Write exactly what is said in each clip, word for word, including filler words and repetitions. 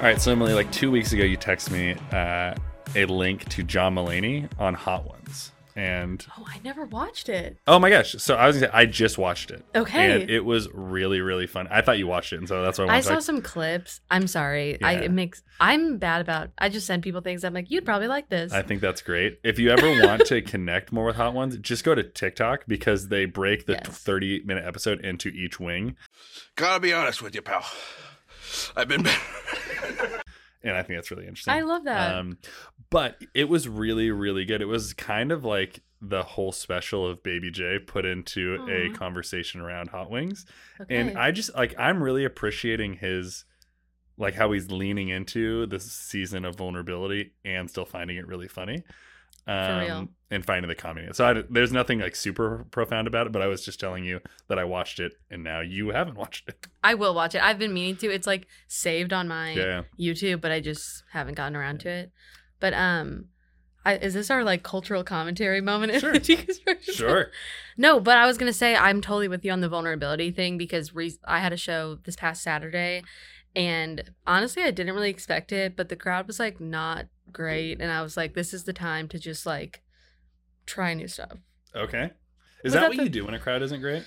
All right, so Emily, like two weeks ago, you texted me uh, a link to John Mulaney on Hot Ones. And oh, I never watched it. Oh my gosh! So I was gonna say I just watched it. Okay, and it was really, really fun. I thought you watched it, and so that's why I, I saw like... some clips. I'm sorry, yeah. I it makes I'm bad about. I just send people things. I'm like, you'd probably like this. I think that's great. If you ever want to connect more with Hot Ones, just go to TikTok because they break the thirty-minute yes. episode into each wing. Gotta be honest with you, pal. I've been. And I think that's really interesting. I love that. Um, but it was really, really good. It was kind of like the whole special of Baby J put into Aww. a conversation around hot wings. Okay. And I just like I'm really appreciating his like how he's leaning into this season of vulnerability and still finding it really funny. Um, For real. And finding the comedy. So I, there's nothing like super profound about it, but I was just telling you that I watched it and now you haven't watched it. I will watch it. I've been meaning to. It's like saved on my yeah. YouTube, but I just haven't gotten around yeah. to it. But um, I, is this our like cultural commentary moment? Sure. Sure. No, but I was going to say I'm totally with you on the vulnerability thing because re- I had a show this past Saturday and honestly, I didn't really expect it, but the crowd was like not great. And I was like, this is the time to just like try new stuff. Okay. Is was that, that what the... you do when a crowd isn't great?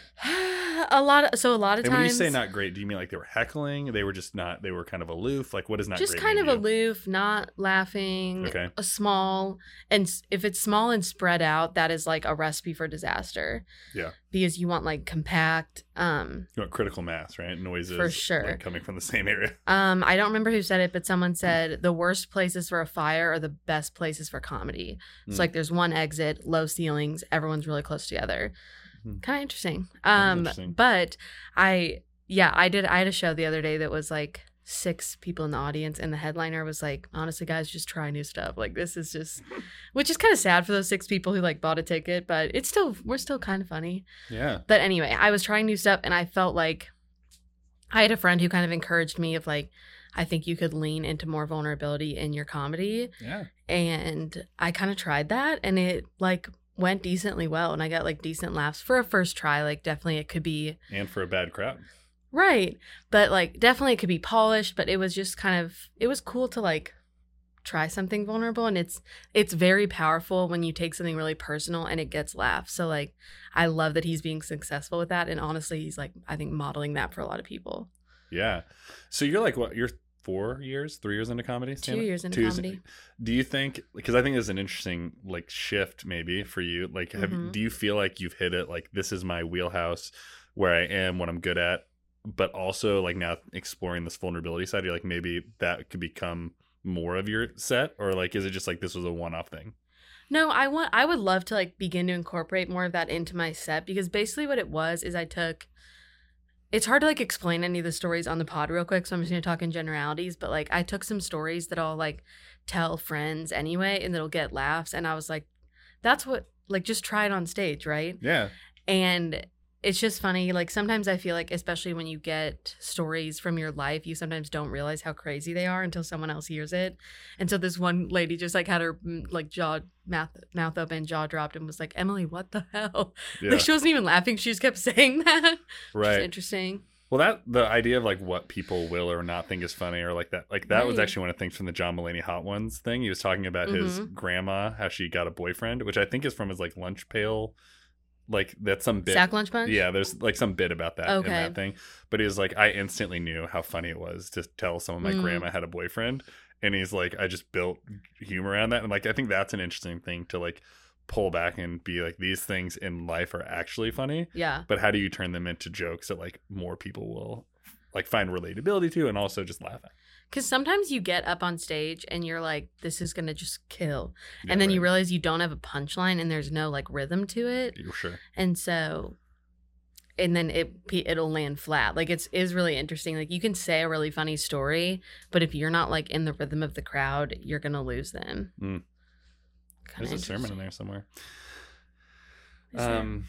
a lot. Of, so a lot of and times. When you say not great, do you mean like they were heckling? They were just not, they were kind of aloof. Like what is not just great? Just kind of aloof, not laughing. Okay. A small. And if it's small and spread out, that is like a recipe for disaster. Yeah. Because you want like compact. Um, you want critical mass, right? Noises. For sure. Like, coming from the same area. Um, I don't remember who said it, but someone said the worst places for a fire are the best places for comedy. Mm. So like there's one exit, low ceilings, everyone's really close together. Kind of interesting. Um, interesting. But I, yeah, I did. I had a show the other day that was like six people in the audience, and the headliner was like, honestly, guys, just try new stuff. Like, this is just, which is kind of sad for those six people who like bought a ticket, but it's still, we're still kind of funny. Yeah. But anyway, I was trying new stuff, and I felt like I had a friend who kind of encouraged me of like, I think you could lean into more vulnerability in your comedy. Yeah. And I kind of tried that, and it like, went decently well, and I got like decent laughs for a first try. Like definitely it could be, and for a bad crowd, right? But like definitely it could be polished. But it was just kind of, it was cool to like try something vulnerable, and it's it's very powerful when you take something really personal and it gets laughs. So like I love that he's being successful with that, and honestly he's like I think modeling that for a lot of people. Yeah. So you're like what you're. Four years, three years into comedy? Two years into Two comedy. Years, do you think, because I think there's an interesting like shift maybe for you. Like, have, mm-hmm. do you feel like you've hit it? Like, this is my wheelhouse, where I am, what I'm good at, but also like now exploring this vulnerability side. You're like, maybe that could become more of your set, or like, is it just like this was a one-off thing? No, I want, I would love to like begin to incorporate more of that into my set, because basically what it was is I took. It's hard to, like, explain any of the stories on the pod real quick, so I'm just going to talk in generalities. But, like, I took some stories that I'll, like, tell friends anyway, and that'll get laughs. And I was like, that's what, like, just try it on stage, right? Yeah. And it's just funny. Like, sometimes I feel like, especially when you get stories from your life, you sometimes don't realize how crazy they are until someone else hears it. And so this one lady just, like, had her, like, jaw mouth, mouth open, jaw dropped, and was like, Emily, what the hell? Yeah. Like, she wasn't even laughing. She just kept saying that. Right. It's interesting. Well, that the idea of, like, what people will or not think is funny or, like, that like that right. was actually one of the things from the John Mulaney Hot Ones thing. He was talking about mm-hmm. his grandma, how she got a boyfriend, which I think is from his, like, lunch pail. Like that's some bit. Sack lunch punch? Yeah, there's like some bit about that okay. in that thing. But he was like, I instantly knew how funny it was to tell someone my mm. grandma had a boyfriend. And he's like, I just built humor around that. And like, I think that's an interesting thing to like pull back and be like, these things in life are actually funny. Yeah. But how do you turn them into jokes that like more people will like find relatability to and also just laugh at? Because sometimes you get up on stage and you're like, this is going to just kill. Yeah, and then right. you realize you don't have a punchline and there's no like rhythm to it. Sure. And so, and then it, it'll land flat. Like it's is really interesting. Like you can say a really funny story, but if you're not like in the rhythm of the crowd, you're going to lose them. Mm. There's a sermon in there somewhere. Is um, there?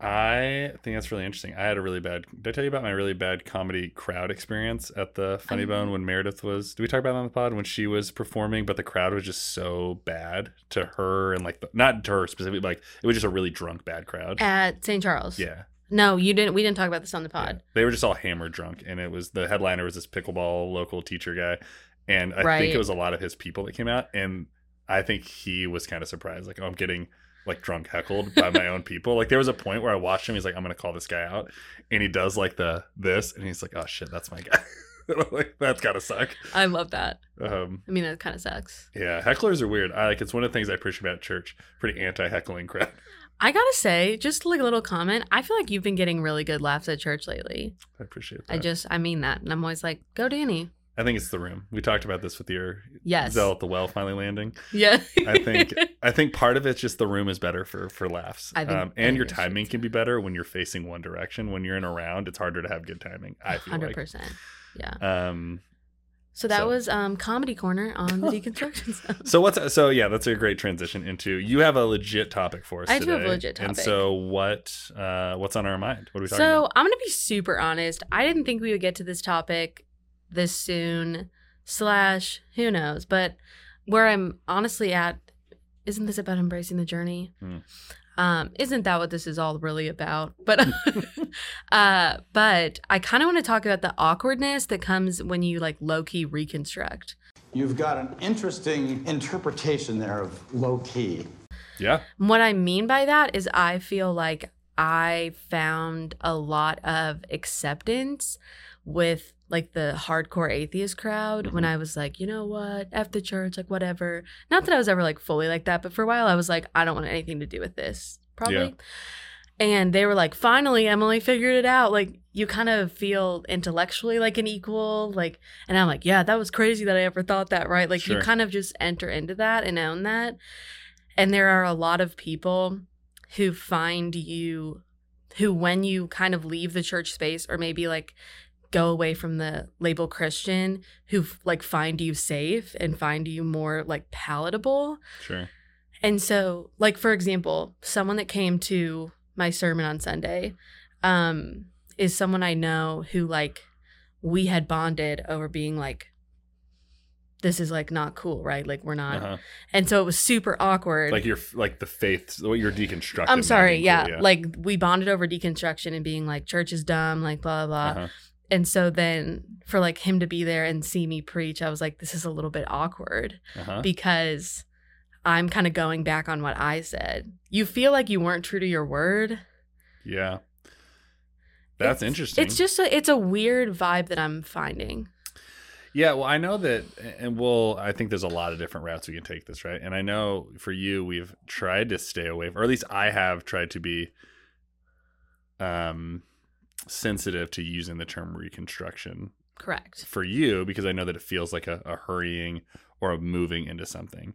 I think that's really interesting. I had a really bad, did I tell you about my really bad comedy crowd experience at the Funny Bone when Meredith was, did we talk about that on the pod when she was performing, but the crowd was just so bad to her and like, the, not to her specifically, but like it was just a really drunk, bad crowd. At Saint Charles. Yeah. No, you didn't. We didn't talk about this on the pod. Yeah. They were just all hammered drunk, and it was the headliner was this pickleball local teacher guy, and I right. think it was a lot of his people that came out, and I think he was kind of surprised, like, oh, I'm getting like drunk heckled by my own people. Like there was a point where I watched him. He's like, I'm gonna call this guy out, and he does like the this, and he's like, oh shit, that's my guy. Like that's gotta suck. I love that. Um, I mean, that kind of sucks. Yeah, hecklers are weird. I like it's one of the things I preach about church. Pretty anti-heckling crap. I gotta say, just like a little comment, I feel like you've been getting really good laughs at church lately. I appreciate that. I just, I mean that. And I'm always like, go Danny. I think it's the room. We talked about this with your yes. Zell at the well finally landing. Yeah. I think I think part of it's just the room is better for, for laughs. I think um, and your timing can be better when you're facing one direction. When you're in a round, it's harder to have good timiming, I feel like. one hundred percent. Yeah. Um, so that so. was um, Comedy Corner on the Deconstruction Zone. So what's so yeah, that's a great transition into you have a legit topic for us I today. I do have a legit topic. And so what uh, what's on our mind? What are we talking so, about? So I'm gonna be super honest. I didn't think we would get to this topic this soon, slash who knows, but where I'm honestly at, isn't this about embracing the journey? Mm. Um, isn't that what this is all really about? But uh, but I kind of want to talk about the awkwardness that comes when you like low-key reconstruct. You've got an interesting interpretation there of low-key. Yeah. What I mean by that is I feel like I found a lot of acceptance with like the hardcore atheist crowd mm-hmm. when I was like, you know what, F the church, like whatever. Not that I was ever like fully like that, but for a while I was like, I don't want anything to do with this, probably. Yeah. And they were like, finally, Emily figured it out. Like you kind of feel intellectually like an equal, like, and I'm like, yeah, that was crazy that I ever thought that, right? Like sure. You kind of just enter into that and own that. And there are a lot of people who find you, who when you kind of leave the church space or maybe like, go away from the label Christian who like find you safe and find you more like palatable. Sure. And so like, for example, someone that came to my sermon on Sunday um, is someone I know who like we had bonded over being like, this is like not cool, right? Like we're not. Uh-huh. And so it was super awkward. Like you're like the faith, what you're deconstructing. I'm sorry. Yeah. Cool, yeah. Like we bonded over deconstruction and being like church is dumb, like blah, blah, blah. Uh-huh. And so then for like him to be there and see me preach, I was like, this is a little bit awkward uh-huh. because I'm kind of going back on what I said. You feel like you weren't true to your word. Yeah. That's it's, interesting. It's just a, it's a weird vibe that I'm finding. Yeah. Well, I know that, and we'll, I think there's a lot of different routes we can take this, right? And I know for you, we've tried to stay away, or at least I have tried to be, um, sensitive to using the term reconstruction correct for you because I know that it feels like a, a hurrying or a moving into something.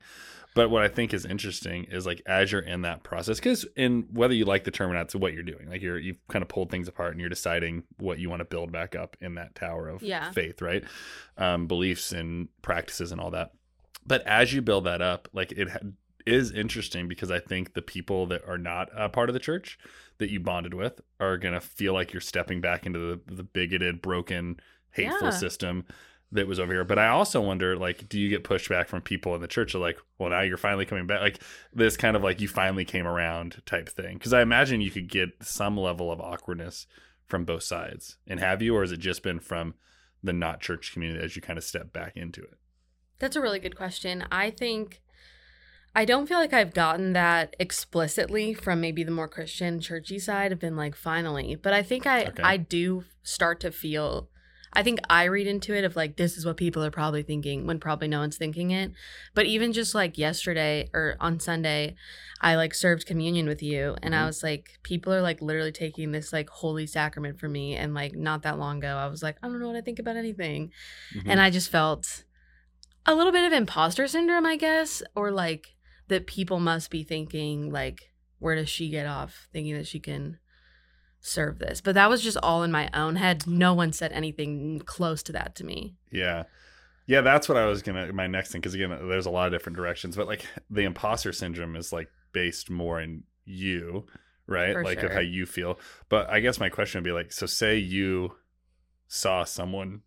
But what I think is interesting is like as you're in that process, because in whether you like the term or not, it's what you're doing. Like you're you've kind of pulled things apart and you're deciding what you want to build back up in that tower of yeah. faith, right? Um, beliefs and practices and all that. But as you build that up, like it ha- is interesting because I think the people that are not a part of the church that you bonded with are going to feel like you're stepping back into the, the bigoted, broken, hateful yeah. system that was over here. But I also wonder, like, do you get pushback from people in the church are like, well, now you're finally coming back? Like this kind of like you finally came around type thing. Because I imagine you could get some level of awkwardness from both sides. And have you, or has it just been from the not church community as you kind of step back into it? That's a really good question. I think... I don't feel like I've gotten that explicitly from maybe the more Christian churchy side. I've been like, finally. But I think I, okay. I do start to feel, I think I read into it of like, this is what people are probably thinking when probably no one's thinking it. But even just like yesterday or on Sunday, I like served communion with you. And mm-hmm. I was like, people are like literally taking this like holy sacrament from me. And like not that long ago, I was like, I don't know what I think about anything. Mm-hmm. And I just felt a little bit of imposter syndrome, I guess, or like. That people must be thinking, like, where does she get off thinking that she can serve this? But that was just all in my own head. No one said anything close to that to me. Yeah. Yeah, that's what I was going to, my next thing, because again, there's a lot of different directions. But, like, the imposter syndrome is, like, based more in you, right? For like, sure. Of how you feel. But I guess my question would be, like, so say you saw someone,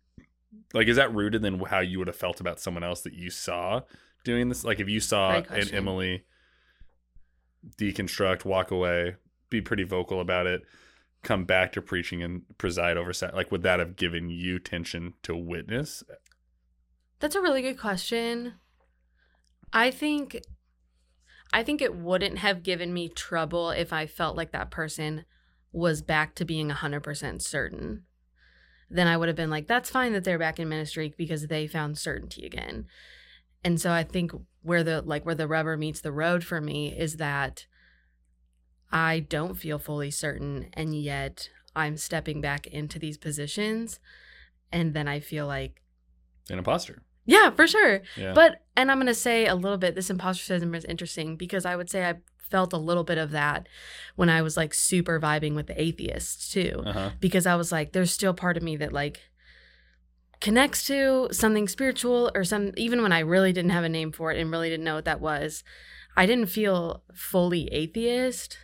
like, is that rooted in how you would have felt about someone else that you saw? Doing this, like if you saw an Emily deconstruct, walk away, be pretty vocal about it, come back to preaching and preside over, like, would that have given you tension to witness? That's a really good question. I think, I think it wouldn't have given me trouble if I felt like that person was back to being one hundred percent certain. Then I would have been like, that's fine that they're back in ministry because they found certainty again. And so I think where the like where the rubber meets the road for me is that I don't feel fully certain, and yet I'm stepping back into these positions, and then I feel like an imposter. Yeah, for sure. Yeah. But, and I'm going to say a little bit, this imposter syndrome is interesting because I would say I felt a little bit of that when I was like super vibing with the atheists too, uh-huh. because I was like, there's still part of me that like connects to something spiritual or some, even when I really didn't have a name for it and really didn't know what that was, I didn't feel fully atheist.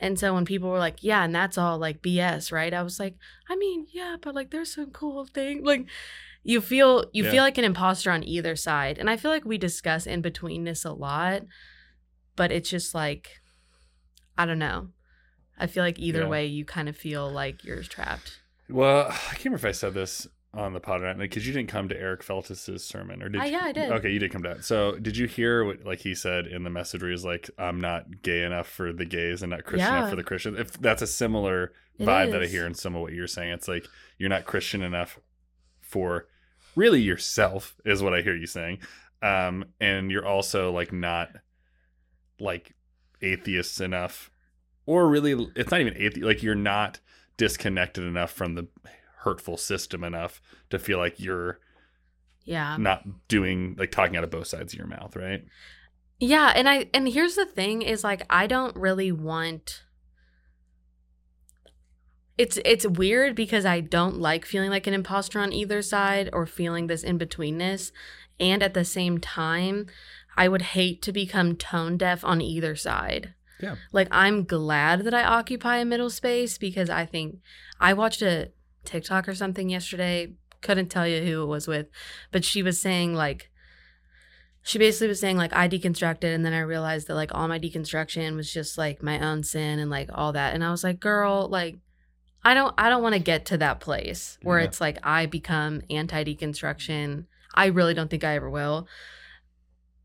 And so when people were like, yeah, and that's all like B S, right? I was like, I mean, yeah, but like there's some cool thing. Like you feel you yeah. feel like an imposter on either side. And I feel like we discuss in-betweenness a lot, but it's just like, I don't know. I feel like either yeah. way you kind of feel like you're trapped. Well, I can't remember if I said this on the pod or not, because you didn't come to Eric Feltis' sermon, or did? Uh, you? Yeah, I did. Okay, you did come to that. So, did you hear what like he said in the message where he's like, "I'm not gay enough for the gays, and not Christian yeah. enough for the Christians"? If that's a similar it vibe is. That I hear in some of what you're saying, it's like you're not Christian enough for really yourself, is what I hear you saying, um, and you're also like not like atheists enough, or really, it's not even athe- like you're not disconnected enough from the hurtful system enough to feel like you're yeah not doing like talking out of both sides of your mouth, right? Yeah. And I and here's the thing is like I don't really want it's it's weird because I don't like feeling like an imposter on either side or feeling this in-betweenness, and at the same time I would hate to become tone deaf on either side. Yeah, like I'm glad that I occupy a middle space because I think I watched a TikTok or something yesterday, couldn't tell you who it was with, but she was saying like she basically was saying like I deconstructed and then I realized that like all my deconstruction was just like my own sin and like all that, and I was like, girl, like I don't I don't want to get to that place where yeah. it's like I become anti-deconstruction. I really don't think I ever will,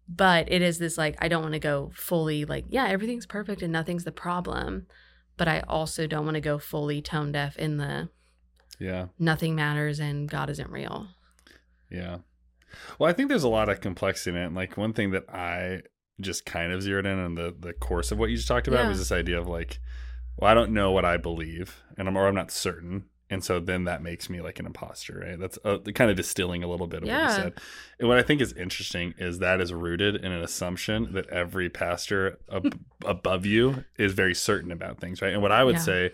but it is this like I don't want to go fully like yeah everything's perfect and nothing's the problem, but I also don't want to go fully tone deaf in the yeah nothing matters and God isn't real. Yeah. Well, I think there's a lot of complexity in it. Like one thing that I just kind of zeroed in on the, the course of what you just talked about yeah. was this idea of like, well, I don't know what I believe and I'm or I'm not certain. And so then that makes me like an imposter, right? That's uh, kind of distilling a little bit of yeah. what you said. And what I think is interesting is that is rooted in an assumption that every pastor ab- above you is very certain about things, right? And what I would yeah. say,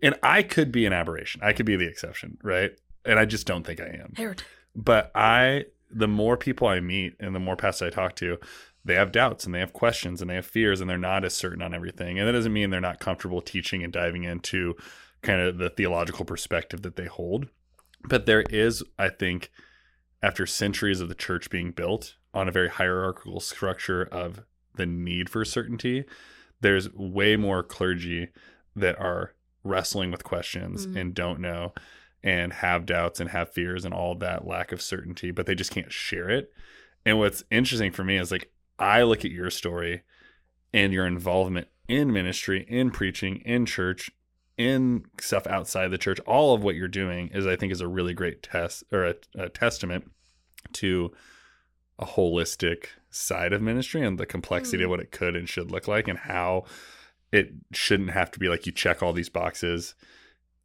and I could be an aberration. I could be the exception, right? And I just don't think I am. Heard. But I, the more people I meet and the more pastors I talk to, they have doubts and they have questions and they have fears and they're not as certain on everything. And that doesn't mean they're not comfortable teaching and diving into kind of the theological perspective that they hold. But there is, I think, after centuries of the church being built on a very hierarchical structure of the need for certainty, there's way more clergy that are wrestling with questions mm-hmm. and don't know and have doubts and have fears and all that lack of certainty, but they just can't share it. And what's interesting for me is like I look at your story and your involvement in ministry, in preaching, in church, in stuff outside the church, all of what you're doing is I think is a really great test or a, a testament to a holistic side of ministry and the complexity mm-hmm. of what it could and should look like and how it shouldn't have to be like you check all these boxes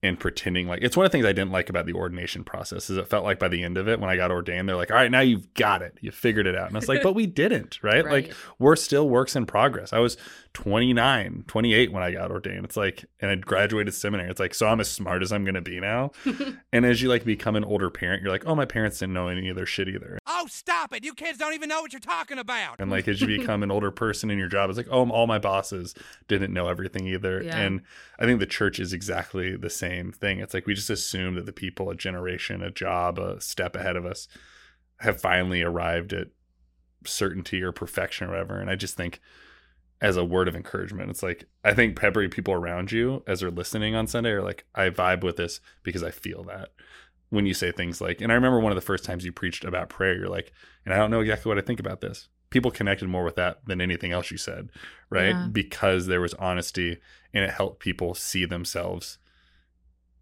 and pretending like it's one of the things I didn't like about the ordination process is it felt like by the end of it, when I got ordained, they're like, all right, now you've got it. You figured it out. And I was like, but we didn't, right? right? Like we're still works in progress. I was twenty-nine, twenty-eight when I got ordained. It's like, and I graduated seminary. It's like, so I'm as smart as I'm going to be now. And as you like become an older parent, you're like, oh, my parents didn't know any of their shit either. Oh, stop it. You kids don't even know what you're talking about. And like, as you become an older person in your job, it's like, oh, all my bosses didn't know everything either. Yeah. And I think the church is exactly the same thing. It's like we just assume that the people a generation, a job, a step ahead of us have finally arrived at certainty or perfection or whatever. And I just think as a word of encouragement. It's like, I think peppery people around you as they're listening on Sunday are like, I vibe with this because I feel that. When you say things like, and I remember one of the first times you preached about prayer, you're like, and I don't know exactly what I think about this. People connected more with that than anything else you said, right? Yeah. Because there was honesty and it helped people see themselves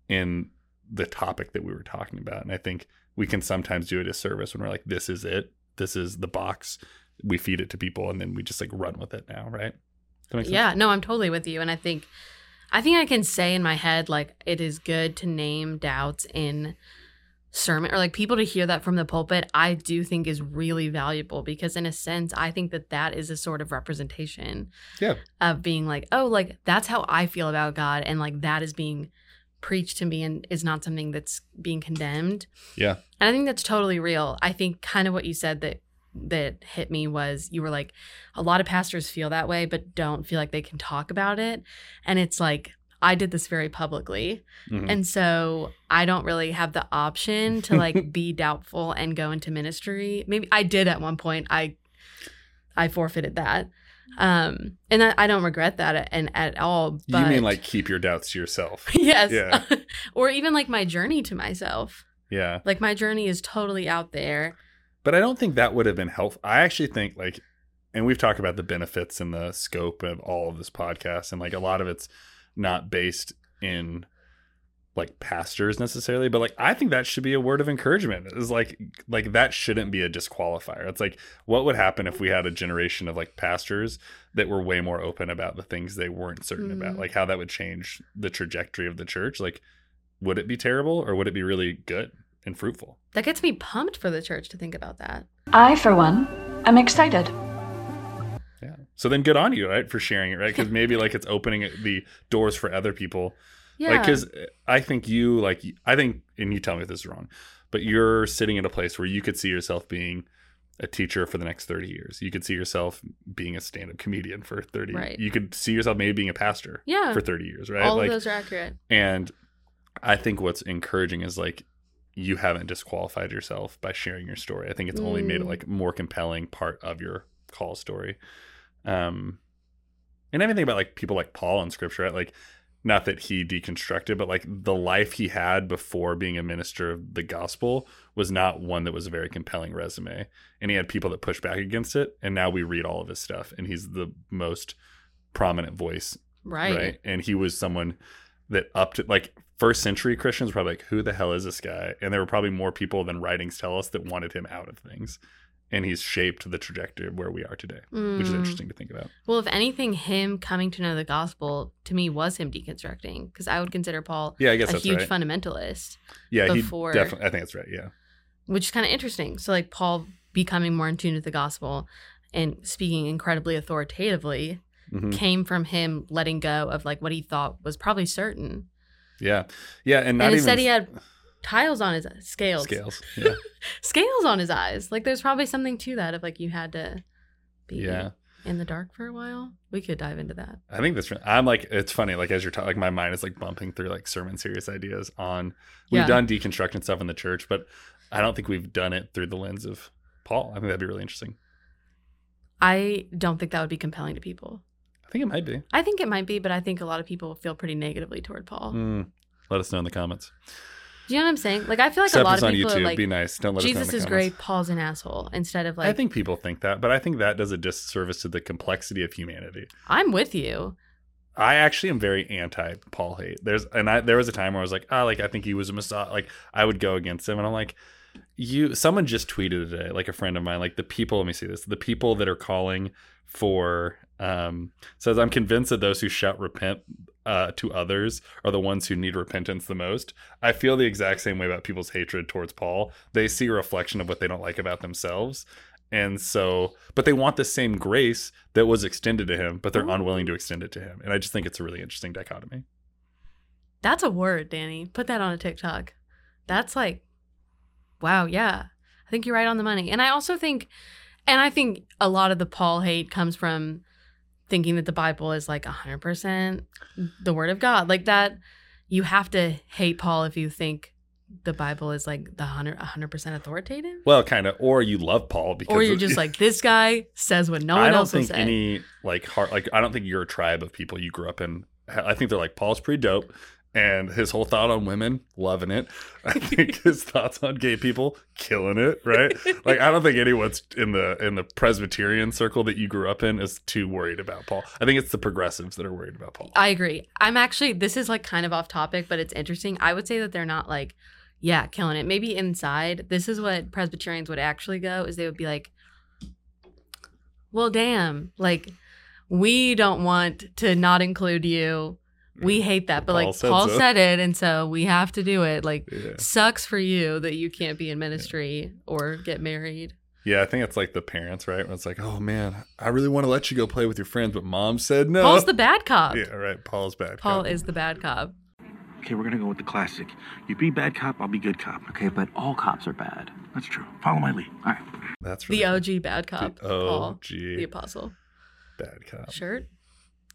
in the topic that we were talking about. And I think we can sometimes do a disservice when we're like, this is it. This is the box. We feed it to people and then we just like run with it now, right? Yeah, no, I'm totally with you. And I think, I think I can say in my head, like, it is good to name doubts in sermon, or like people to hear that from the pulpit, I do think is really valuable, because in a sense, I think that that is a sort of representation yeah. of being like, oh, like that's how I feel about God. And like that is being preached to me and is not something that's being condemned. Yeah. And I think that's totally real. I think kind of what you said that that hit me was you were like, a lot of pastors feel that way, but don't feel like they can talk about it. And it's like, I did this very publicly. Mm-hmm. And so I don't really have the option to like be doubtful and go into ministry. Maybe I did at one point. I I forfeited that. Um, and I, I don't regret that at, and at all. But you mean like keep your doubts to yourself. Yes. Yeah. Or even like my journey to myself. Yeah. Like my journey is totally out there. But I don't think that would have been helpful. I actually think like, and we've talked about the benefits and the scope of all of this podcast. And like a lot of it's not based in like pastors necessarily, but like, I think that should be a word of encouragement. It's like, like that shouldn't be a disqualifier. It's like, what would happen if we had a generation of like pastors that were way more open about the things they weren't certain mm-hmm. about, like how that would change the trajectory of the church? Like, would it be terrible or would it be really good and fruitful? That gets me pumped for the church to think about that. I, for one, am excited. Yeah. So then good on you, right? For sharing it, right? Because maybe like it's opening the doors for other people. Yeah. Like, because I think you like, I think, and you tell me if this is wrong, but you're sitting in a place where you could see yourself being a teacher for the next thirty years. You could see yourself being a stand-up comedian for thirty right. years. You could see yourself maybe being a pastor yeah. for thirty years, right? All like, of those are accurate. And I think what's encouraging is like, you haven't disqualified yourself by sharing your story. I think it's only mm. made it like more compelling part of your call story. Um, and everything about like people like Paul in scripture, right? Like not that he deconstructed, but like the life he had before being a minister of the gospel was not one that was a very compelling resume. And he had people that pushed back against it. And now we read all of his stuff and he's the most prominent voice. Right. right? And he was someone that up to like, first century Christians were probably like, who the hell is this guy? And there were probably more people than writings tell us that wanted him out of things. And he's shaped the trajectory of where we are today, mm. which is interesting to think about. Well, if anything, him coming to know the gospel to me was him deconstructing, because I would consider Paul yeah, I guess a that's huge right. fundamentalist. Yeah, before, he definitely, I think that's right. Yeah. Which is kind of interesting. So like Paul becoming more in tune with the gospel and speaking incredibly authoritatively mm-hmm. came from him letting go of like what he thought was probably certain. Yeah. Yeah. And not and instead even... he had tiles on his eyes. Scales. Scales. Yeah. Scales on his eyes. Like there's probably something to that of like you had to be yeah. in the dark for a while. We could dive into that. I think that's I'm like, it's funny. Like as you're talking, like my mind is like bumping through like sermon series ideas on, we've yeah. done deconstruction stuff in the church, but I don't think we've done it through the lens of Paul. I think that'd be really interesting. I don't think that would be compelling to people. I think it might be. I think it might be, but I think a lot of people feel pretty negatively toward Paul. Mm. Let us know in the comments. Do you know what I'm saying? Like, I feel like Except a lot of people YouTube, are like, be nice. Don't let Jesus us know in the is comments. Great, Paul's an asshole, instead of like. I think people think that, but I think that does a disservice to the complexity of humanity. I'm with you. I actually am very anti-Paul hate. There's and I there was a time where I was like, ah, oh, like I think he was a messiah. Like I would go against him, and I'm like, you. Someone just tweeted today, like a friend of mine, like the people. Let me see this. The people that are calling for. Um, says, I'm convinced that those who shout repent uh, to others are the ones who need repentance the most. I feel the exact same way about people's hatred towards Paul. They see a reflection of what they don't like about themselves. And so, but they want the same grace that was extended to him, but they're Ooh. unwilling to extend it to him. And I just think it's a really interesting dichotomy. That's a word, Danny. Put that on a TikTok. That's like, wow. Yeah. I think you're right on the money. And I also think, and I think a lot of the Paul hate comes from thinking that the Bible is like one hundred percent the word of God. Like that, you have to hate Paul if you think the Bible is like the one hundred percent authoritative? Well, kind of. Or you love Paul because Or you're just like, this guy says what no one else will say. I don't think any, like, heart, like, I don't think you're a tribe of people you grew up in. I think they're like, Paul's pretty dope. And his whole thought on women, loving it. I think his thoughts on gay people, killing it, right? Like, I don't think anyone's in the in the Presbyterian circle that you grew up in is too worried about Paul. I think it's the progressives that are worried about Paul. I agree. I'm actually, this is like kind of off topic, but it's interesting. I would say that they're not like, yeah, killing it. Maybe inside, this is what Presbyterians would actually go, is they would be like, well, damn, like, we don't want to not include you. We hate that, but Paul like said Paul so. said it, and so we have to do it. Like, yeah. Sucks for you that you can't be in ministry yeah. or get married. Yeah, I think it's like the parents, right? When it's like, oh man, I really want to let you go play with your friends, but mom said no. Paul's the bad cop. Yeah, right. Paul's bad. Paul cop. is the bad cop. Okay, we're gonna go with the classic. You be bad cop, I'll be good cop. Okay, but all cops are bad. That's true. Follow my lead. All right. That's really the O G bad cop. The Paul, O G the apostle. Bad cop shirt.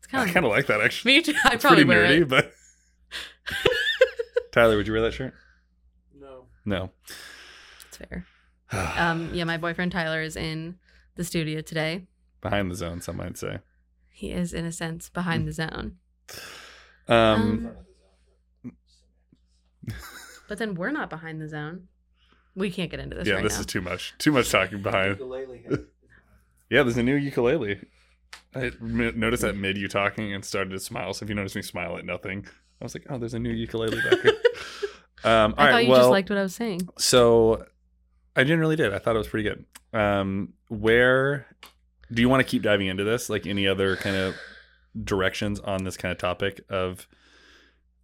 Kind of, I kind of like that, actually. Me too. I it's probably pretty wear nerdy, it. But Tyler, would you wear that shirt? No. No. That's fair. um, yeah, my boyfriend Tyler is in the studio today. Behind the zone, some might say. He is, in a sense, behind the zone. Um, um But then we're not behind the zone. We can't get into this. Yeah, right this now. is too much. Too much talking behind. Yeah, there's a new ukulele. I noticed that mid you talking and started to smile. So if you notice me smile at nothing, I was like, oh, there's a new ukulele back here. um, all I right, thought you well, just liked what I was saying. So I generally did. I thought it was pretty good. Um, where do you want to keep diving into this? Like any other kind of directions on this kind of topic of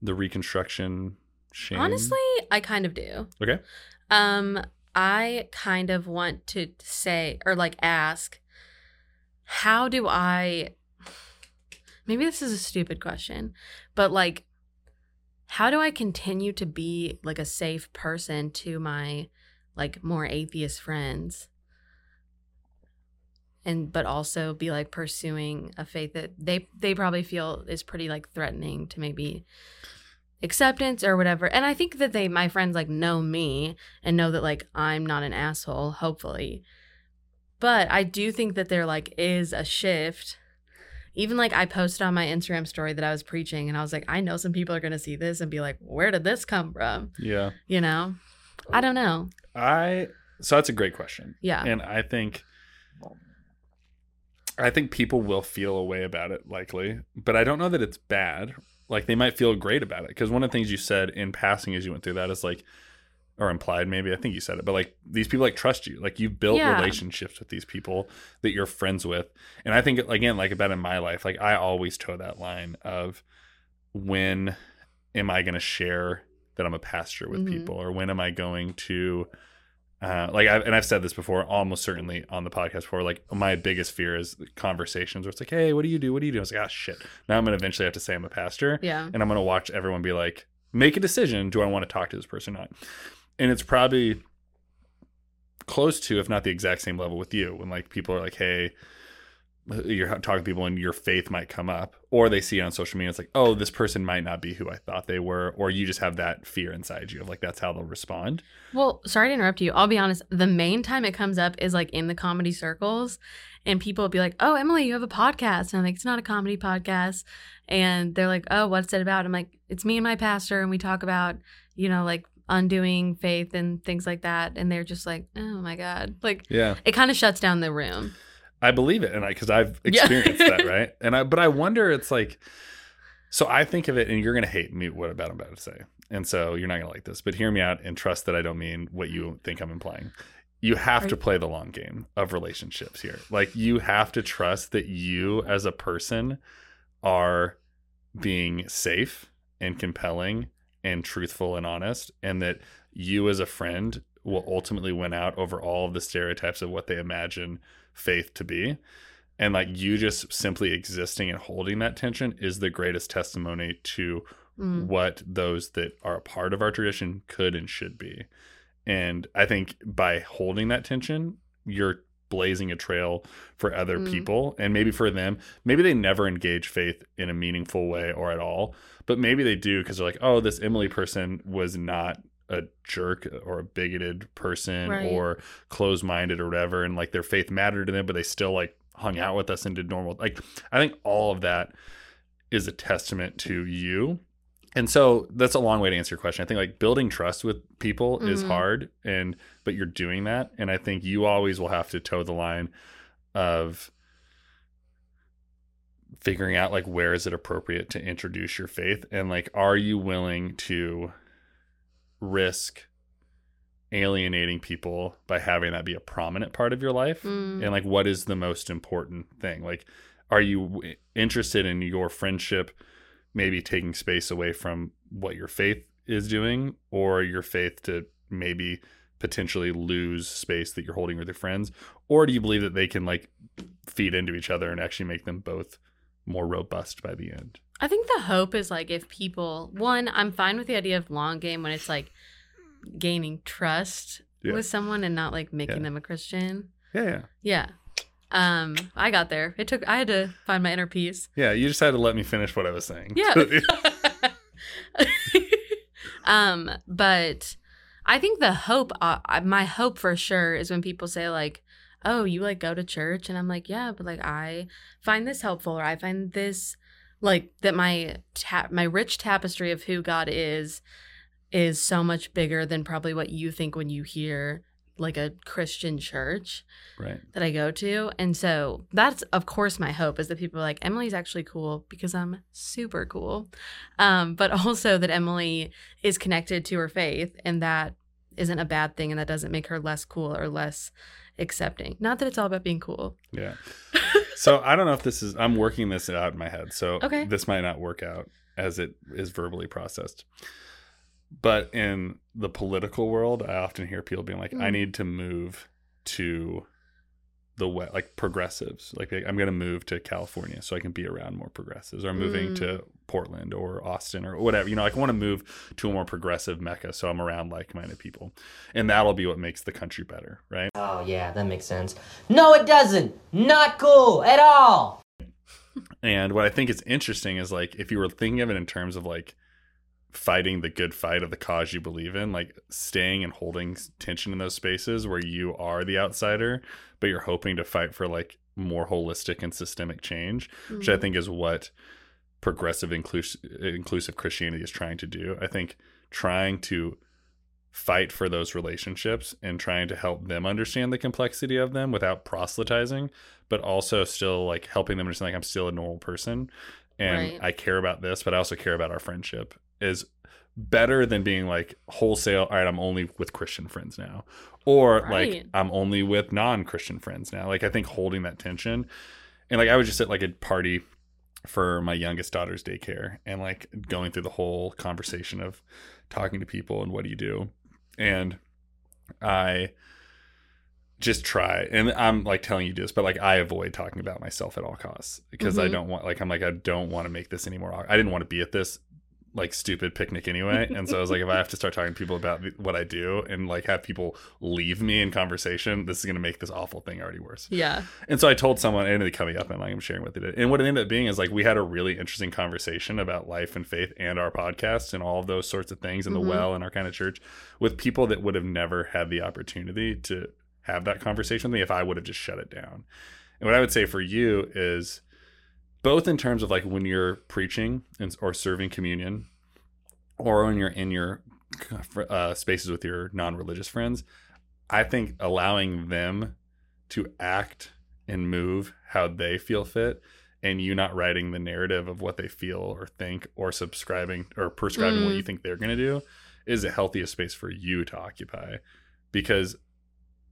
the Reconstruction shame? Honestly, I kind of do. Okay. Um, I kind of want to say or like ask, how do I, maybe this is a stupid question, but like, how do I continue to be like a safe person to my like more atheist friends? And, but also be like pursuing a faith that they, they probably feel is pretty like threatening to maybe acceptance or whatever. And I think that they, my friends like know me and know that like, I'm not an asshole, hopefully. But I do think that there, like, is a shift. Even, like, I posted on my Instagram story that I was preaching, and I was like, I know some people are going to see this and be like, where did this come from? Yeah. You know? I don't know. I So that's a great question. Yeah. And I think I think people will feel a way about it, likely. But I don't know that it's bad. Like, they might feel great about it. Because one of the things you said in passing as you went through that is, like, or implied maybe, I think you said it, but like these people like trust you, like you've built yeah. relationships with these people that you're friends with. And I think again, like about in my life, like I always toe that line of when am I going to share that I'm a pastor with mm-hmm. people, or when am I going to uh, like, I've, and I've said this before, almost certainly on the podcast before, like my biggest fear is conversations where it's like, hey, what do you do? What do you do? I was like, ah, shit. Now I'm going to eventually have to say I'm a pastor. Yeah. And I'm going to watch everyone be like, make a decision. Do I want to talk to this person or not? And it's probably close to, if not the exact same level with you, when like people are like, hey, you're talking to people and your faith might come up, or they see it on social media. It's like, oh, this person might not be who I thought they were. Or you just have that fear inside you of like, that's how they'll respond. Well, sorry to interrupt you. I'll be honest. The main time it comes up is like in the comedy circles, and people will be like, oh, Emily, you have a podcast. And I'm like, it's not a comedy podcast. And they're like, oh, what's it about? I'm like, it's me and my pastor. And we talk about, you know, like, undoing faith and things like that, and they're just like, oh my god, like yeah it kind of shuts down the room. I believe it, and I because I've experienced yeah. that, right? And I but I wonder, it's like, so I think of it, and you're gonna hate me what about I'm about to say, and so you're not gonna like this, but hear me out and trust that I don't mean what you think I'm implying. You have Are to play the long game of relationships here. Like, you have to trust that you as a person are being safe and compelling and truthful and honest, and that you as a friend will ultimately win out over all of the stereotypes of what they imagine faith to be. And like, you just simply existing and holding that tension is the greatest testimony to mm. what those that are a part of our tradition could and should be. And I think by holding that tension, you're blazing a trail for other mm. people, and maybe for them, maybe they never engage faith in a meaningful way or at all, but maybe they do because they're like, oh, this Emily person was not a jerk or a bigoted person, right, or closed-minded or whatever, and like their faith mattered to them, but they still like hung out with us and did normal. Like, I think all of that is a testament to you. And so that's a long way to answer your question. I think like building trust with people, mm-hmm, is hard, and but you're doing that. And I think you always will have to toe the line of figuring out like where is it appropriate to introduce your faith, and like are you willing to risk alienating people by having that be a prominent part of your life, mm, and like what is the most important thing? Like, are you interested in your friendship maybe taking space away from what your faith is doing, or your faith to maybe potentially lose space that you're holding with your friends? Or do you believe that they can like feed into each other and actually make them both more robust by the end? I think the hope is like, if people, one, I'm fine with the idea of long game when it's like gaining trust, yeah, with someone and not like making, yeah, them a Christian. Yeah. Yeah. Yeah. Um, I got there. It took, I had to find my inner peace. Yeah. You just had to let me finish what I was saying. Yeah. um, but I think the hope, uh, my hope for sure is when people say like, oh, you like go to church? And I'm like, yeah, but like I find this helpful, or I find this like that my ta- my rich tapestry of who God is is so much bigger than probably what you think when you hear like a Christian church, right, that I go to. And so that's, of course, my hope is that people are like, Emily's actually cool because I'm super cool. Um, but also that Emily is connected to her faith, and that isn't a bad thing, and that doesn't make her less cool or less accepting. Not that it's all about being cool. Yeah. So I don't know if this is, I'm working this out in my head. So okay, this might not work out as it is verbally processed. But in the political world, I often hear people being like, mm, I need to move to the West, like progressives. Like, I'm going to move to California so I can be around more progressives, or I'm moving, mm, to Portland or Austin or whatever. You know, like, I want to move to a more progressive mecca so I'm around like-minded people. And that'll be what makes the country better, right? Oh, yeah, that makes sense. No, it doesn't. Not cool at all. And what I think is interesting is, like, if you were thinking of it in terms of, like, fighting the good fight of the cause you believe in, like staying and holding tension in those spaces where you are the outsider, but you're hoping to fight for like more holistic and systemic change, mm-hmm, which I think is what progressive inclusive inclusive Christianity is trying to do. I think trying to fight for those relationships and trying to help them understand the complexity of them without proselytizing, but also still like helping them understand like, I'm still a normal person and, right, I care about this, but I also care about our friendship, is better than being like wholesale, all right, I'm only with Christian friends now, or, right, like I'm only with non-Christian friends now. Like, I think holding that tension, and like I was just at like a party for my youngest daughter's daycare and like going through the whole conversation of talking to people and what do you do, and I just try, and I'm like telling you this, but like I avoid talking about myself at all costs because, mm-hmm, I don't want like I'm like I don't want to make this any more awkward. I didn't want to be at this like stupid picnic anyway, and so I was like, if I have to start talking to people about what I do and like have people leave me in conversation, this is going to make this awful thing already worse. Yeah. And so I told someone, and it ended up coming up, and like I'm sharing what they did, and what it ended up being is like we had a really interesting conversation about life and faith and our podcast and all of those sorts of things and, mm-hmm, the well and our kind of church with people that would have never had the opportunity to have that conversation with me if I would have just shut it down. And what I would say for you is, both in terms of like when you're preaching and, or serving communion, or when you're in your uh, spaces with your non-religious friends, I think allowing them to act and move how they feel fit, and you not writing the narrative of what they feel or think or subscribing or prescribing, mm, what you think they're going to do, is the healthiest space for you to occupy. Because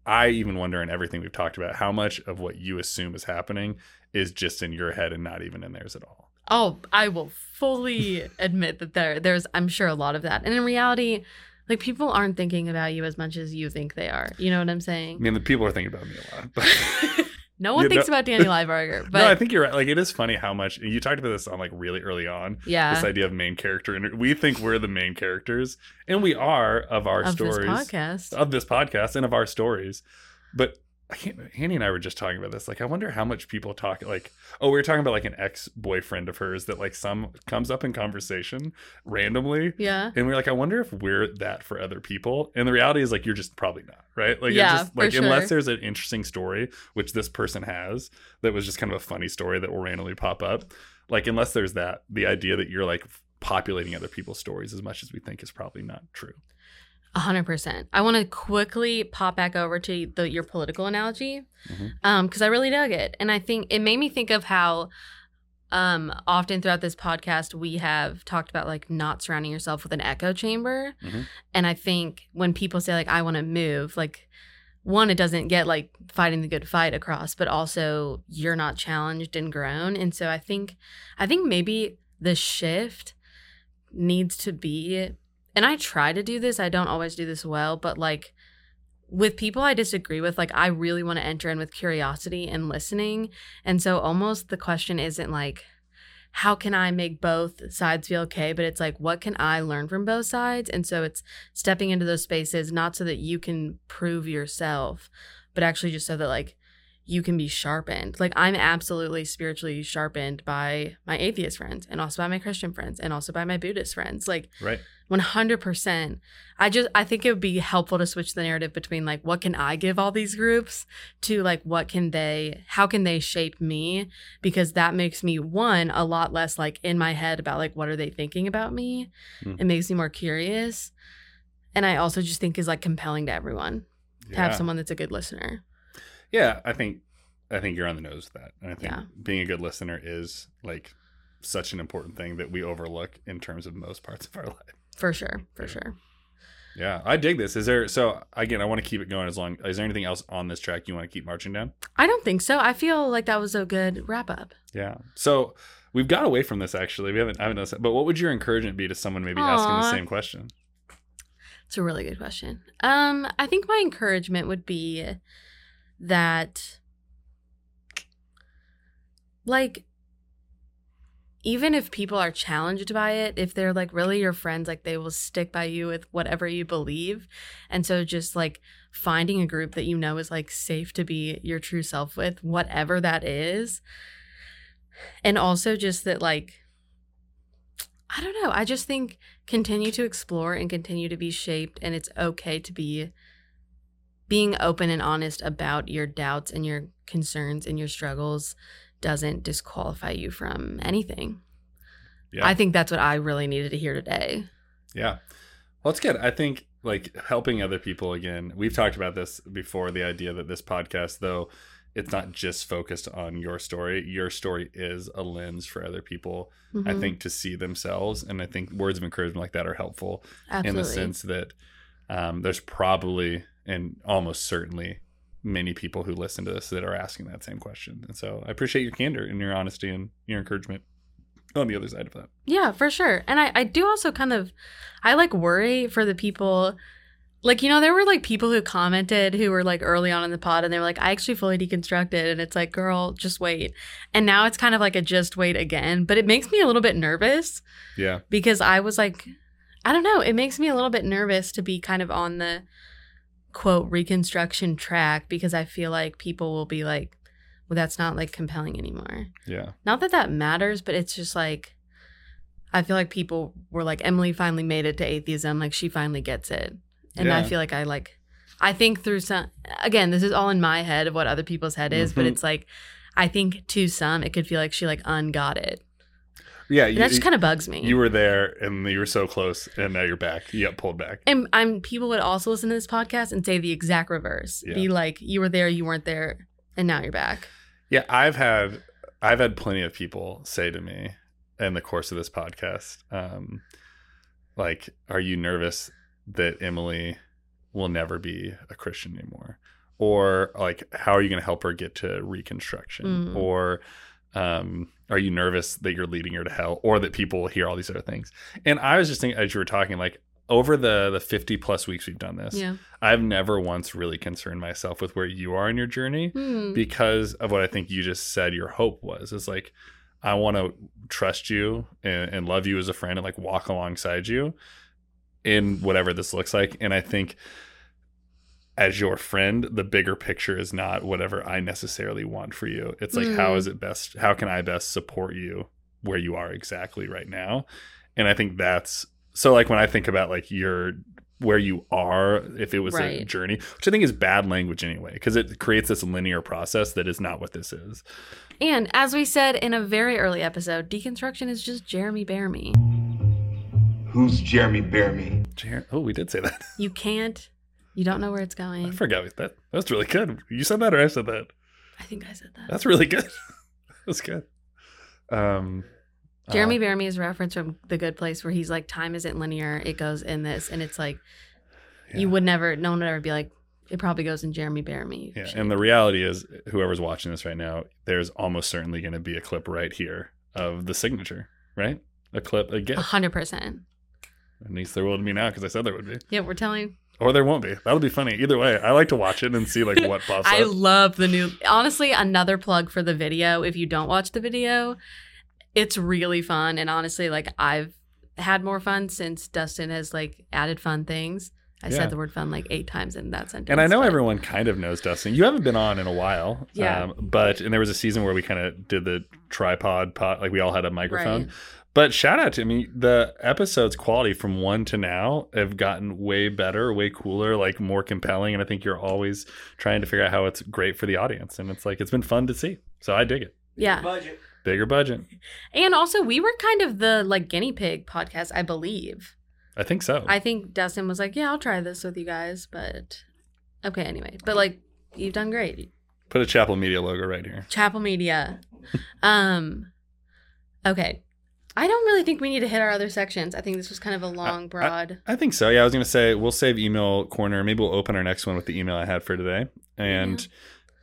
I even wonder, in everything we've talked about, how much of what you assume is happening is just in your head and not even in theirs at all. Oh, I will fully admit that there, there's, I'm sure, a lot of that. And in reality, like, people aren't thinking about you as much as you think they are. You know what I'm saying? I mean, the people are thinking about me a lot. But no one thinks know. about Danny Liebarger. But no, I think you're right. Like, it is funny how much, you talked about this on like really early on. Yeah. This idea of main character. And we think we're the main characters, and we are of our of stories. Of this podcast. Of this podcast and of our stories. But I can't, Hanny and I were just talking about this. Like, I wonder how much people talk, like, oh, we were talking about like an ex-boyfriend of hers that like some comes up in conversation randomly. Yeah. And we we're like, I wonder if we're that for other people. And the reality is like, you're just probably not, right? Like, yeah, it's just, like, for sure. Unless there's an interesting story, which this person has, that was just kind of a funny story that will randomly pop up. Like, unless there's that, the idea that you're like populating other people's stories as much as we think is probably not true. one hundred percent. I want to quickly pop back over to the, your political analogy because mm-hmm. um, I really dug it. And I think it made me think of how um, often throughout this podcast we have talked about like not surrounding yourself with an echo chamber. Mm-hmm. And I think when people say like, I want to move, like one, it doesn't get like fighting the good fight across, but also you're not challenged and grown. And so I think I think maybe the shift needs to be, and I try to do this. I don't always do this well, but like with people I disagree with, like I really want to enter in with curiosity and listening. And so almost the question isn't like, how can I make both sides feel okay? But it's like, what can I learn from both sides? And so it's stepping into those spaces, not so that you can prove yourself, but actually just so that like you can be sharpened. Like I'm absolutely spiritually sharpened by my atheist friends and also by my Christian friends and also by my Buddhist friends. Like right. one hundred percent. I just, I think it would be helpful to switch the narrative between like, what can I give all these groups to like, what can they, how can they shape me? Because that makes me one, a lot less like in my head about like, what are they thinking about me? Mm. It makes me more curious. And I also just think is like compelling to everyone yeah. to have someone that's a good listener. Yeah, I think I think you're on the nose with that. And I think yeah. being a good listener is like such an important thing that we overlook in terms of most parts of our life. For sure, for yeah. sure. Yeah, I dig this. Is there so again, I want to keep it going as long. Is there anything else on this track you want to keep marching down? I don't think so. I feel like that was a good wrap up. Yeah. So we've got away from this actually. We haven't I haven't noticed that. But what would your encouragement be to someone maybe Aww. asking the same question? It's a really good question. Um, I think my encouragement would be that like even if people are challenged by it, if they're like really your friends, like they will stick by you with whatever you believe. And so just like finding a group that you know is like safe to be your true self with, whatever that is. And also just that like I don't know, I just think continue to explore and continue to be shaped, and it's okay to be being open and honest about your doubts and your concerns and your struggles doesn't disqualify you from anything. Yeah. I think that's what I really needed to hear today. Yeah. Well, it's good. I think like helping other people again, we've talked about this before, the idea that this podcast, though, it's not just focused on your story. Your story is a lens for other people, mm-hmm. I think, to see themselves. And I think words of encouragement like that are helpful Absolutely. in the sense that um, there's probably and almost certainly many people who listen to this that are asking that same question. And so I appreciate your candor and your honesty and your encouragement on the other side of that. Yeah, for sure. And I, I do also kind of, I like worry for the people, like, you know, there were like people who commented who were like early on in the pod and they were like, I actually fully deconstructed. And it's like, girl, just wait. And now it's kind of like a just wait again, but it makes me a little bit nervous. Yeah. Because I was like, I don't know. It makes me a little bit nervous to be kind of on the quote reconstruction track because I feel like people will be like, well, that's not like compelling anymore. Yeah. Not that that matters, but it's just like, I feel like people were like, Emily finally made it to atheism. Like she finally gets it. And yeah. I feel like I like, I think through some, again, this is all in my head of what other people's head is, mm-hmm. but it's like, I think to some, it could feel like she like ungot it. Yeah, you, that just kind of bugs me. You were there, and you were so close, and now you're back. You got pulled back. And I'm people would also listen to this podcast and say the exact reverse. Yeah. Be like, you were there, you weren't there, and now you're back. Yeah, I've had I've had plenty of people say to me in the course of this podcast, um, like, are you nervous that Emily will never be a Christian anymore? Or, like, how are you going to help her get to reconstruction? Mm. Or... Um, are you nervous that you're leading her to hell or that people will hear all these other things? And I was just thinking, as you were talking, like over the, the fifty plus weeks we've done this, yeah. I've never once really concerned myself with where you are in your journey mm. because of what I think you just said your hope was. It's like, I want to trust you and, and love you as a friend and like walk alongside you in whatever this looks like. And I think as your friend, the bigger picture is not whatever I necessarily want for you. It's like, mm. how is it best? How can I best support you where you are exactly right now? And I think that's so, like, when I think about like your where you are, if it was right. a journey, which I think is bad language anyway, because it creates this linear process that is not what this is. And as we said in a very early episode, deconstruction is just Jeremy Bearimy. Who's Jeremy Bearimy? Jer- oh, we did say that. You can't. You don't know where it's going. I forgot that. That was really good. You said that or I said that? I think I said that. That's really good. That was good. Um, Jeremy uh, Bearimy is a reference from The Good Place where he's like, time isn't linear. It goes in this. And it's like, yeah. you would never, no one would ever be like, it probably goes in Jeremy Bearimy. Yeah. Shape. And the reality is, whoever's watching this right now, there's almost certainly going to be a clip right here of the signature, right? A clip, a gift. one hundred percent. At least there will be now because I said there would be. Yeah, we're telling. Or there won't be. That'll be funny. Either way, I like to watch it and see like what pops I up. I love the new. Honestly, another plug for the video. If you don't watch the video, it's really fun. And honestly, like I've had more fun since Dustin has like added fun things. I yeah. said the word fun like eight times in that sentence. And I know but... everyone kind of knows Dustin. You haven't been on in a while. Yeah. Um, but, and there was a season where we kind of did the tripod pot. Like we all had a microphone. Right. But shout out to me, the episode's quality from one to now have gotten way better, way cooler, like more compelling. And I think you're always trying to figure out how it's great for the audience. And it's like, it's been fun to see. So I dig it. Yeah. Bigger budget. Bigger budget. And also we were kind of the like guinea pig podcast, I believe. I think so. I think Dustin was like, yeah, I'll try this with you guys. But okay, anyway. But like, you've done great. Put a Chapel Media logo right here. Chapel Media. um, Okay. I don't really think we need to hit our other sections. I think this was kind of a long, broad. I, I think so. Yeah, I was going to say we'll save email corner. Maybe we'll open our next one with the email I had for today. And,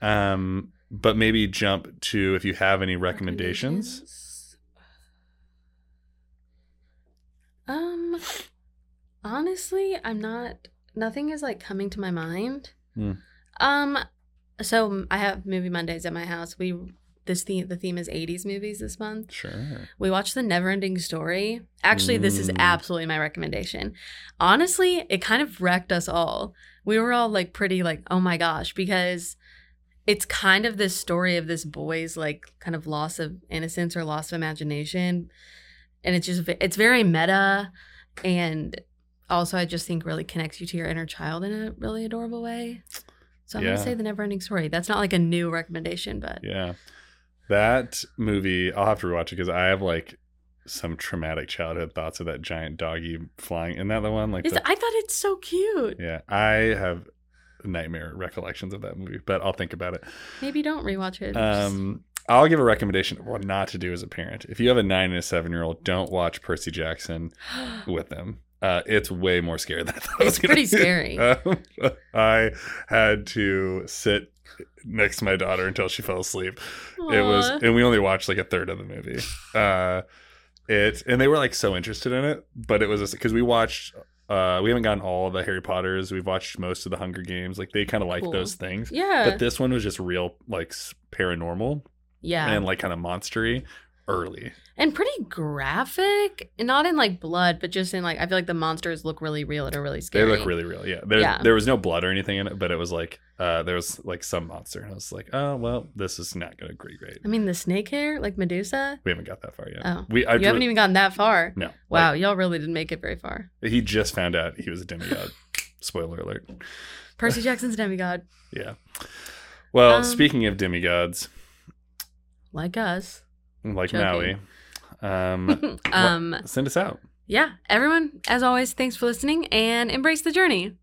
yeah. um, but maybe jump to if you have any recommendations. recommendations. Um, honestly, I'm not, nothing is like coming to my mind. Mm. Um, so I have Movie Mondays at my house. We This theme, the theme is eighties movies this month. Sure. We watched The NeverEnding Story. Actually, mm. this is absolutely my recommendation. Honestly, it kind of wrecked us all. We were all like pretty like, oh my gosh, because it's kind of this story of this boy's like kind of loss of innocence or loss of imagination. And it's just, it's very meta. And also I just think really connects you to your inner child in a really adorable way. So I'm yeah. going to say The NeverEnding Story. That's not like a new recommendation, but. Yeah. That movie, I'll have to rewatch it because I have like some traumatic childhood thoughts of that giant doggy flying. Isn't that the one? Like, the, I thought it's so cute. Yeah, I have nightmare recollections of that movie, but I'll think about it. Maybe don't rewatch it. Um, I'll give a recommendation of what not to do as a parent. If you have a nine and a seven year old, don't watch Percy Jackson with them. Uh, it's way more scary than I thought. It's pretty scary. Um, I had to sit next to my daughter until she fell asleep. Aww. It was, and we only watched like a third of the movie. Uh, it and they were like so interested in it, but it was because we watched. Uh, we haven't gotten all the Harry Potters. We've watched most of the Hunger Games. Like they kind of like cool. those things. Yeah. But this one was just real, like paranormal. Yeah. And like kind of monstery. Early and pretty graphic, and not in like blood, but just in like I feel like the monsters look really real. It are really scary. They look really real. Yeah. There, yeah. there was no blood or anything in it, but it was like uh, there was like some monster, and I was like, oh well, this is not going to be great. I mean, the snake hair, like Medusa. We haven't got that far yet. Oh, we I, you haven't even gotten that far. No. Wow, like, y'all really didn't make it very far. He just found out he was a demigod. Spoiler alert. Percy Jackson's demigod. Yeah. Well, um, speaking of demigods, like us. Like Joking. Maui. Um, um, well, send us out. Yeah. Everyone, as always, thanks for listening and embrace the journey.